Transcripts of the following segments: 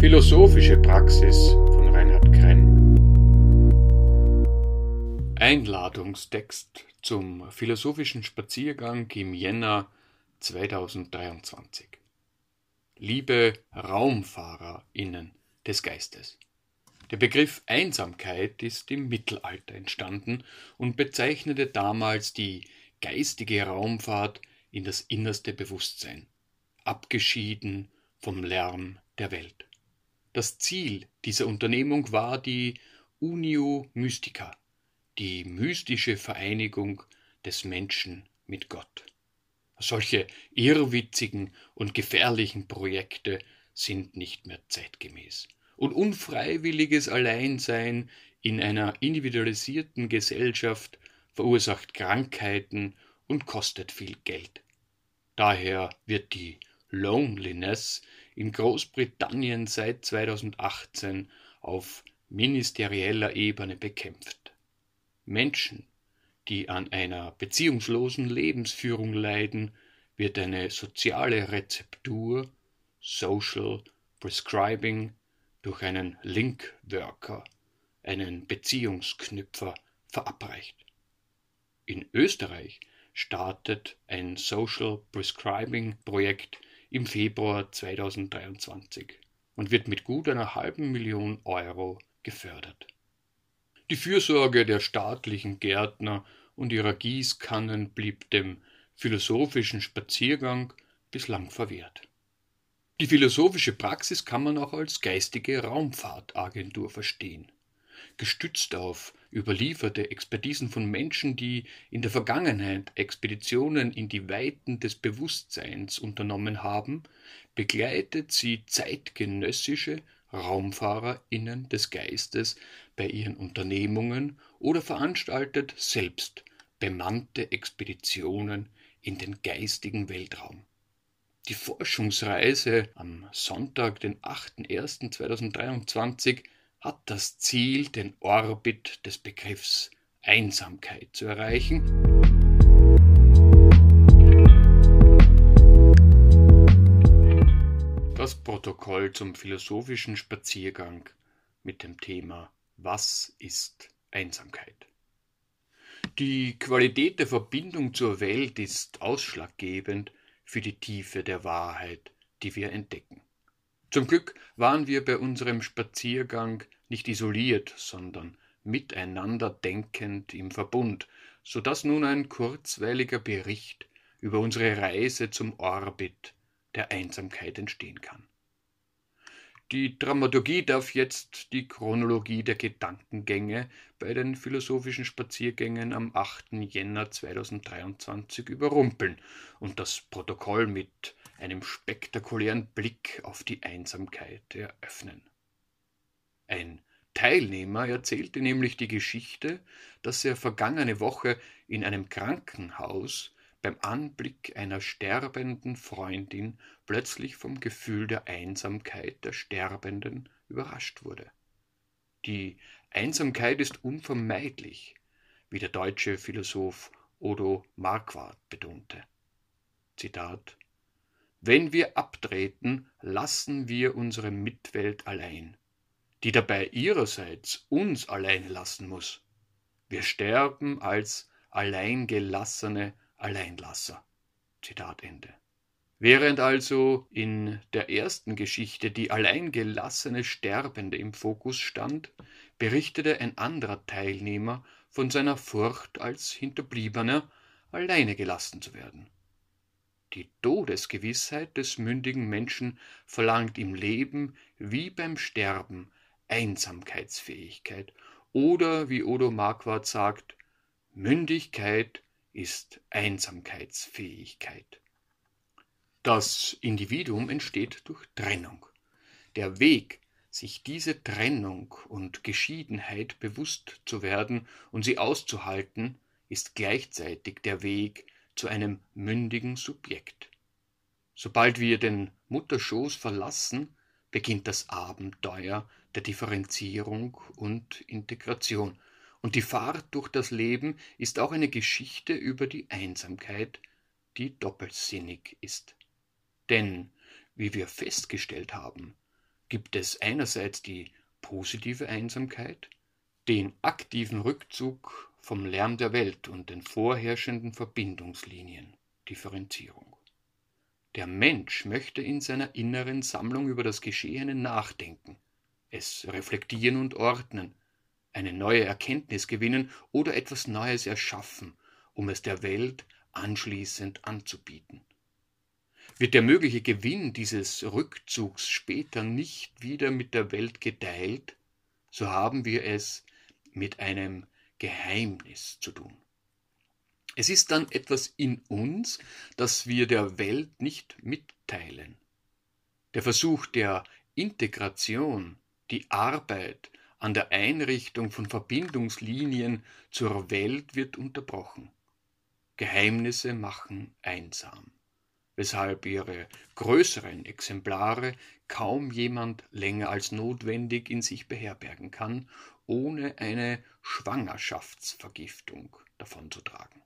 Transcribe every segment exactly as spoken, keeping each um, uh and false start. Philosophische Praxis von Reinhard Krenn. Einladungstext zum philosophischen Spaziergang im Jänner zweitausenddreiundzwanzig. Liebe RaumfahrerInnen des Geistes. Der Begriff Einsamkeit ist im Mittelalter entstanden und bezeichnete damals die geistige Raumfahrt in das innerste Bewusstsein, abgeschieden vom Lärm der Welt. Das Ziel dieser Unternehmung war die Unio Mystica, die mystische Vereinigung des Menschen mit Gott. Solche irrwitzigen und gefährlichen Projekte sind nicht mehr zeitgemäß. Und unfreiwilliges Alleinsein in einer individualisierten Gesellschaft verursacht Krankheiten und kostet viel Geld. Daher wird die Loneliness in Großbritannien seit zweitausendachtzehn auf ministerieller Ebene bekämpft. Menschen, die an einer beziehungslosen Lebensführung leiden, wird eine soziale Rezeptur, Social Prescribing, durch einen Link-Worker, einen Beziehungsknüpfer, verabreicht. In Österreich startet ein Social Prescribing-Projekt im Februar zweitausenddreiundzwanzig und wird mit gut einer halben Million Euro gefördert. Die Fürsorge der staatlichen Gärtner und ihrer Gießkannen blieb dem philosophischen Spaziergang bislang verwehrt. Die philosophische Praxis kann man auch als geistige Raumfahrtagentur verstehen. Gestützt auf überlieferte Expertisen von Menschen, die in der Vergangenheit Expeditionen in die Weiten des Bewusstseins unternommen haben, begleitet sie zeitgenössische RaumfahrerInnen des Geistes bei ihren Unternehmungen oder veranstaltet selbst bemannte Expeditionen in den geistigen Weltraum. Die Forschungsreise am Sonntag, den achten ersten zweitausenddreiundzwanzig, hat das Ziel, den Orbit des Begriffs Einsamkeit zu erreichen. Das Protokoll zum philosophischen Spaziergang mit dem Thema Was ist Einsamkeit? Die Qualität der Verbindung zur Welt ist ausschlaggebend für die Tiefe der Wahrheit, die wir entdecken. Zum Glück waren wir bei unserem Spaziergang nicht isoliert, sondern miteinander denkend im Verbund, sodass nun ein kurzweiliger Bericht über unsere Reise zum Orbit der Einsamkeit entstehen kann. Die Dramaturgie darf jetzt die Chronologie der Gedankengänge bei den philosophischen Spaziergängen am achten Jänner zweitausenddreiundzwanzig überrumpeln und das Protokoll mit einem spektakulären Blick auf die Einsamkeit eröffnen. Ein Teilnehmer erzählte nämlich die Geschichte, dass er vergangene Woche in einem Krankenhaus beim Anblick einer sterbenden Freundin plötzlich vom Gefühl der Einsamkeit der Sterbenden überrascht wurde. Die Einsamkeit ist unvermeidlich, wie der deutsche Philosoph Odo Marquard betonte. Zitat: Wenn wir abtreten, lassen wir unsere Mitwelt allein, die dabei ihrerseits uns allein lassen muss. Wir sterben als alleingelassene Alleinlasser. Zitat Ende. Während also in der ersten Geschichte die alleingelassene Sterbende im Fokus stand, berichtete ein anderer Teilnehmer von seiner Furcht, als Hinterbliebener alleine gelassen zu werden. Die Todesgewissheit des mündigen Menschen verlangt im Leben wie beim Sterben Einsamkeitsfähigkeit oder, wie Odo Marquard sagt, Mündigkeit ist Einsamkeitsfähigkeit. Das Individuum entsteht durch Trennung. Der Weg, sich diese Trennung und Geschiedenheit bewusst zu werden und sie auszuhalten, ist gleichzeitig der Weg zu einem mündigen Subjekt. Sobald wir den Mutterschoß verlassen, beginnt das Abenteuer der Differenzierung und Integration. Und die Fahrt durch das Leben ist auch eine Geschichte über die Einsamkeit, die doppelsinnig ist. Denn, wie wir festgestellt haben, gibt es einerseits die positive Einsamkeit, den aktiven Rückzug vom Lärm der Welt und den vorherrschenden Verbindungslinien, Differenzierung. Der Mensch möchte in seiner inneren Sammlung über das Geschehene nachdenken, es reflektieren und ordnen, eine neue Erkenntnis gewinnen oder etwas Neues erschaffen, um es der Welt anschließend anzubieten. Wird der mögliche Gewinn dieses Rückzugs später nicht wieder mit der Welt geteilt, so haben wir es mit einem Geheimnis zu tun. Es ist dann etwas in uns, das wir der Welt nicht mitteilen. Der Versuch der Integration, die Arbeit an der Einrichtung von Verbindungslinien zur Welt wird unterbrochen. Geheimnisse machen einsam, weshalb ihre größeren Exemplare kaum jemand länger als notwendig in sich beherbergen kann, ohne eine Schwangerschaftsvergiftung davonzutragen.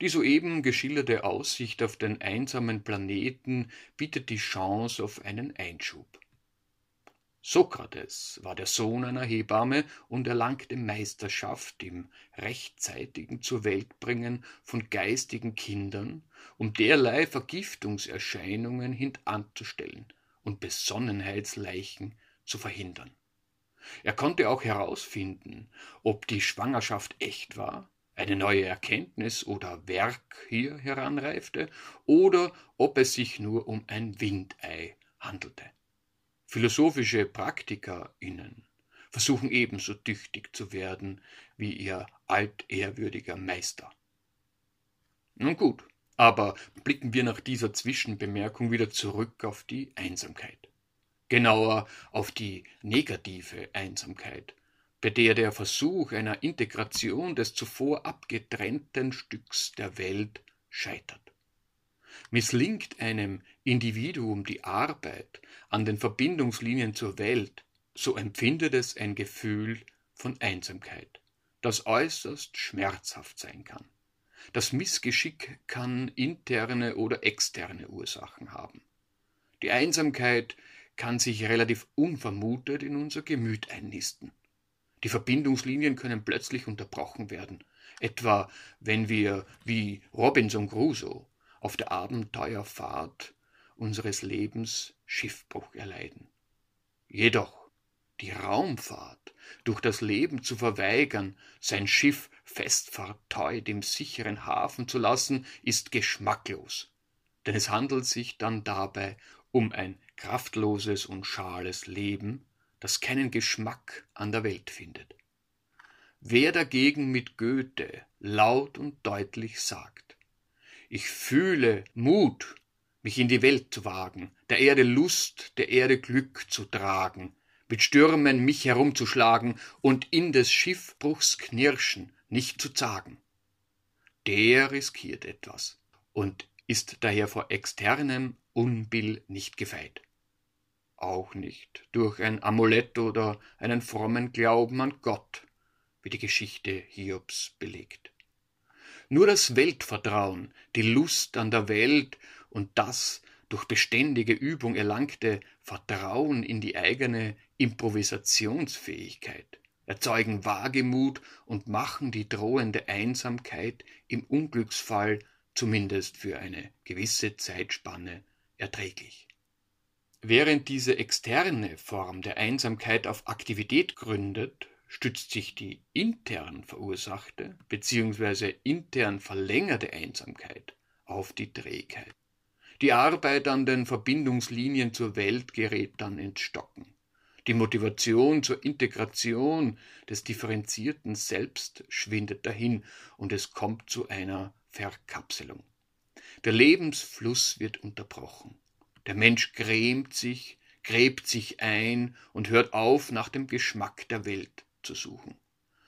Die soeben geschilderte Aussicht auf den einsamen Planeten bietet die Chance auf einen Einschub. Sokrates war der Sohn einer Hebamme und erlangte Meisterschaft im rechtzeitigen Zur-Welt-Bringen von geistigen Kindern, um derlei Vergiftungserscheinungen hintanzustellen und Besonnenheitsleichen zu verhindern. Er konnte auch herausfinden, ob die Schwangerschaft echt war, eine neue Erkenntnis oder Werk hier heranreifte, oder ob es sich nur um ein Windei handelte. Philosophische PraktikerInnen versuchen ebenso tüchtig zu werden wie ihr altehrwürdiger Meister. Nun gut, aber blicken wir nach dieser Zwischenbemerkung wieder zurück auf die Einsamkeit. Genauer auf die negative Einsamkeit, bei der der Versuch einer Integration des zuvor abgetrennten Stücks der Welt scheitert. Misslingt einem Individuum die Arbeit an den Verbindungslinien zur Welt, so empfindet es ein Gefühl von Einsamkeit, das äußerst schmerzhaft sein kann. Das Missgeschick kann interne oder externe Ursachen haben. Die Einsamkeit kann sich relativ unvermutet in unser Gemüt einnisten. Die Verbindungslinien können plötzlich unterbrochen werden, etwa wenn wir wie Robinson Crusoe auf der Abenteuerfahrt unseres Lebens Schiffbruch erleiden. Jedoch die Raumfahrt durch das Leben zu verweigern, sein Schiff fest verteut im sicheren Hafen zu lassen, ist geschmacklos, denn es handelt sich dann dabei um ein kraftloses und schales Leben, das keinen Geschmack an der Welt findet. Wer dagegen mit Goethe laut und deutlich sagt: Ich fühle Mut, mich in die Welt zu wagen, der Erde Lust, der Erde Glück zu tragen, mit Stürmen mich herumzuschlagen und in des Schiffbruchs Knirschen nicht zu zagen. Der riskiert etwas und ist daher vor externem Unbill nicht gefeit. Auch nicht durch ein Amulett oder einen frommen Glauben an Gott, wie die Geschichte Hiobs belegt. Nur das Weltvertrauen, die Lust an der Welt und das durch beständige Übung erlangte Vertrauen in die eigene Improvisationsfähigkeit erzeugen Wagemut und machen die drohende Einsamkeit im Unglücksfall zumindest für eine gewisse Zeitspanne erträglich. Während diese externe Form der Einsamkeit auf Aktivität gründet, stützt sich die intern verursachte bzw. intern verlängerte Einsamkeit auf die Trägheit. Die Arbeit an den Verbindungslinien zur Welt gerät dann ins Stocken. Die Motivation zur Integration des differenzierten Selbst schwindet dahin und es kommt zu einer Verkapselung. Der Lebensfluss wird unterbrochen. Der Mensch grämt sich, gräbt sich ein und hört auf, nach dem Geschmack der Welt zu suchen.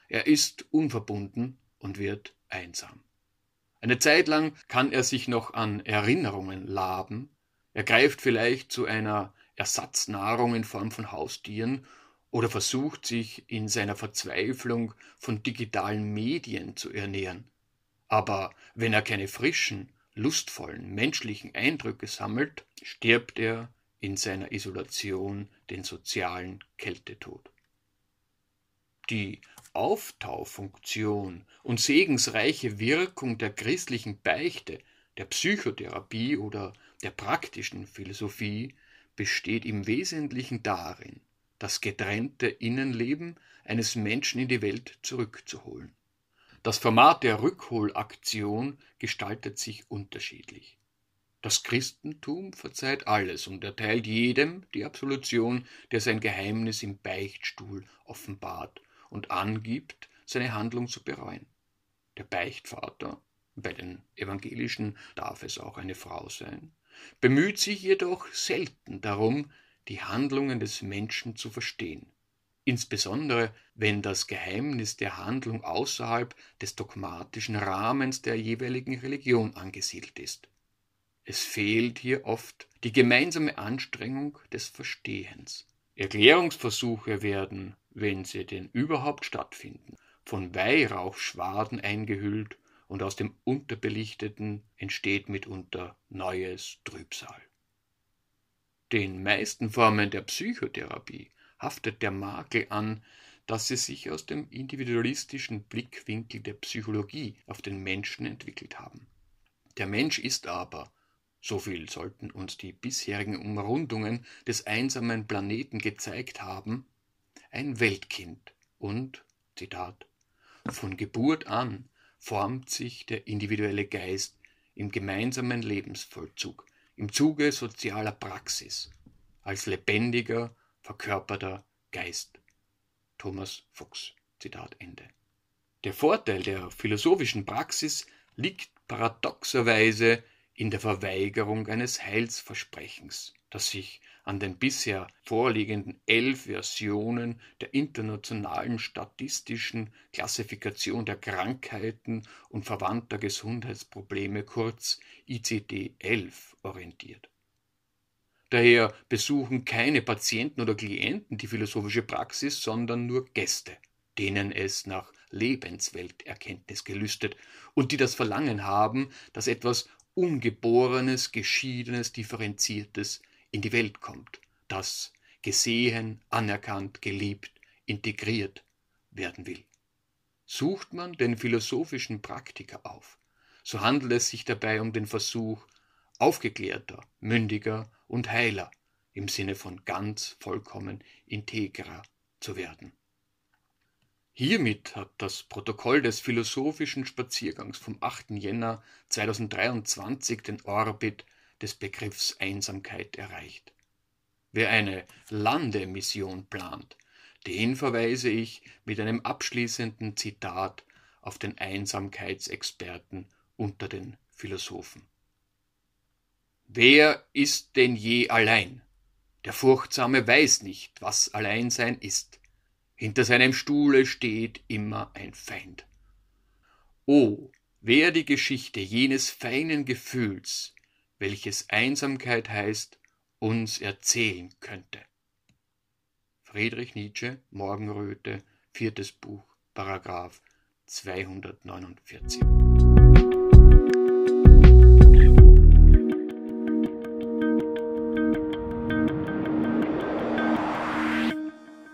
Er ist unverbunden und wird einsam. Eine Zeit lang kann er sich noch an Erinnerungen laben, er greift vielleicht zu einer Ersatznahrung in Form von Haustieren oder versucht sich in seiner Verzweiflung von digitalen Medien zu ernähren. Aber wenn er keine frischen, lustvollen, menschlichen Eindrücke sammelt, stirbt er in seiner Isolation den sozialen Kältetod. Die Auftaufunktion und segensreiche Wirkung der christlichen Beichte, der Psychotherapie oder der praktischen Philosophie besteht im Wesentlichen darin, das getrennte Innenleben eines Menschen in die Welt zurückzuholen. Das Format der Rückholaktion gestaltet sich unterschiedlich. Das Christentum verzeiht alles und erteilt jedem die Absolution, der sein Geheimnis im Beichtstuhl offenbart und angibt, seine Handlung zu bereuen. Der Beichtvater, bei den Evangelischen darf es auch eine Frau sein, bemüht sich jedoch selten darum, die Handlungen des Menschen zu verstehen, insbesondere wenn das Geheimnis der Handlung außerhalb des dogmatischen Rahmens der jeweiligen Religion angesiedelt ist. Es fehlt hier oft die gemeinsame Anstrengung des Verstehens. Erklärungsversuche werden, wenn sie denn überhaupt stattfinden, von Weihrauchschwaden eingehüllt und aus dem Unterbelichteten entsteht mitunter neues Trübsal. Den meisten Formen der Psychotherapie haftet der Makel an, dass sie sich aus dem individualistischen Blickwinkel der Psychologie auf den Menschen entwickelt haben. Der Mensch ist aber, so viel sollten uns die bisherigen Umrundungen des einsamen Planeten gezeigt haben, ein Weltkind und, Zitat, von Geburt an formt sich der individuelle Geist im gemeinsamen Lebensvollzug, im Zuge sozialer Praxis, als lebendiger, verkörperter Geist. Thomas Fuchs, Zitat Ende. Der Vorteil der philosophischen Praxis liegt paradoxerweise in der Verweigerung eines Heilsversprechens, das sich an den bisher vorliegenden elf Versionen der internationalen statistischen Klassifikation der Krankheiten und verwandter Gesundheitsprobleme, kurz I C D elf, orientiert. Daher besuchen keine Patienten oder Klienten die philosophische Praxis, sondern nur Gäste, denen es nach Lebenswelterkenntnis gelüstet und die das Verlangen haben, dass etwas Ungeborenes, Geschiedenes, Differenziertes in die Welt kommt, das gesehen, anerkannt, geliebt, integriert werden will. Sucht man den philosophischen Praktiker auf, so handelt es sich dabei um den Versuch, aufgeklärter, mündiger und heiler im Sinne von ganz, vollkommen, integrer zu werden. Hiermit hat das Protokoll des philosophischen Spaziergangs vom achten Jänner zweitausenddreiundzwanzig den Orbit des Begriffs Einsamkeit erreicht. Wer eine Landemission plant, den verweise ich mit einem abschließenden Zitat auf den Einsamkeitsexperten unter den Philosophen. Wer ist denn je allein? Der Furchtsame weiß nicht, was Alleinsein ist. Hinter seinem Stuhle steht immer ein Feind. O, wer die Geschichte jenes feinen Gefühls, welches Einsamkeit heißt, uns erzählen könnte. Friedrich Nietzsche, Morgenröte, viertes Buch, Paragraph zweihundertneunundvierzig.